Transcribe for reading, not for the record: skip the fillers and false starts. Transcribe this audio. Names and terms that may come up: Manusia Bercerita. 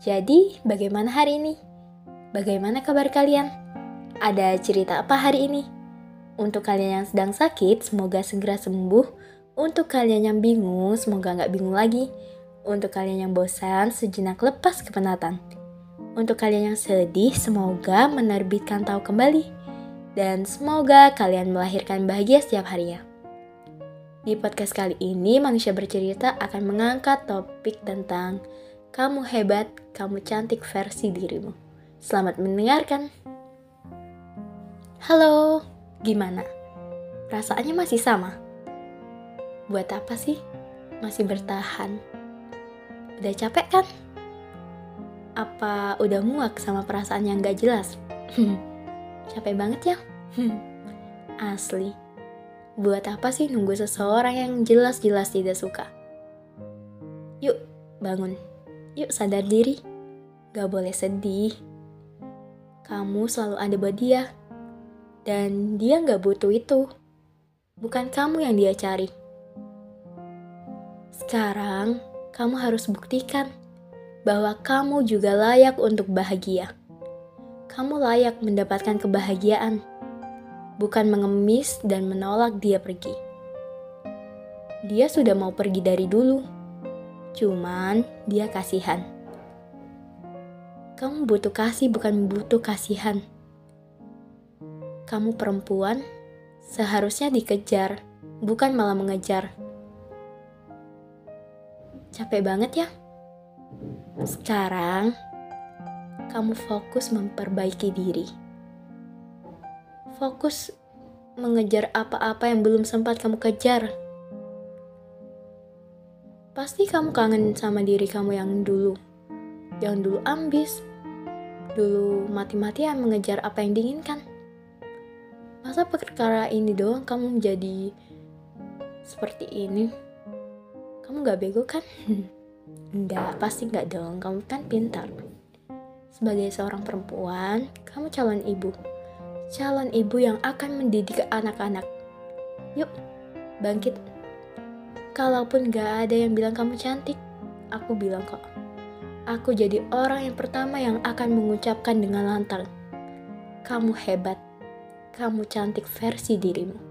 Jadi, bagaimana hari ini? Bagaimana kabar kalian? Ada cerita apa hari ini? Untuk kalian yang sedang sakit, semoga segera sembuh. Untuk kalian yang bingung, semoga nggak bingung lagi. Untuk kalian yang bosan, sejenak lepas kepenatan. Untuk kalian yang sedih, semoga menerbitkan tahu kembali. Dan semoga kalian melahirkan bahagia setiap harinya. Di podcast kali ini, Manusia Bercerita akan mengangkat topik tentang kamu hebat, kamu cantik versi dirimu. Selamat mendengarkan. Halo, gimana? Perasaannya masih sama? Buat apa sih masih bertahan? Udah capek kan? Apa udah muak sama perasaan yang gak jelas? Capek banget ya? Asli. Buat apa sih nunggu seseorang yang jelas-jelas tidak suka? Yuk, bangun. Yuk sadar diri, gak boleh sedih. Kamu selalu ada buat dia, dan dia gak butuh itu. Bukan kamu yang dia cari. Sekarang, kamu harus buktikan bahwa kamu juga layak untuk bahagia. Kamu layak mendapatkan kebahagiaan, bukan mengemis dan menolak dia pergi. Dia sudah mau pergi dari dulu, cuman dia kasihan. Kamu butuh kasih, bukan butuh kasihan. Kamu perempuan, seharusnya dikejar, bukan malah mengejar. Capek banget ya? Sekarang, kamu fokus memperbaiki diri. Fokus mengejar apa-apa yang belum sempat kamu kejar. Pasti kamu kangen sama diri kamu yang dulu ambis, dulu mati-matian mengejar apa yang diinginkan. Masa perkara ini doang kamu menjadi seperti ini? Kamu gak bego kan? Enggak, pasti gak dong, kamu kan pintar. Sebagai seorang perempuan, kamu calon ibu yang akan mendidik anak-anak. Yuk, bangkit. Kalaupun gak ada yang bilang kamu cantik, aku bilang kok. Aku jadi orang yang pertama yang akan mengucapkan dengan lantang, kamu hebat, kamu cantik versi dirimu.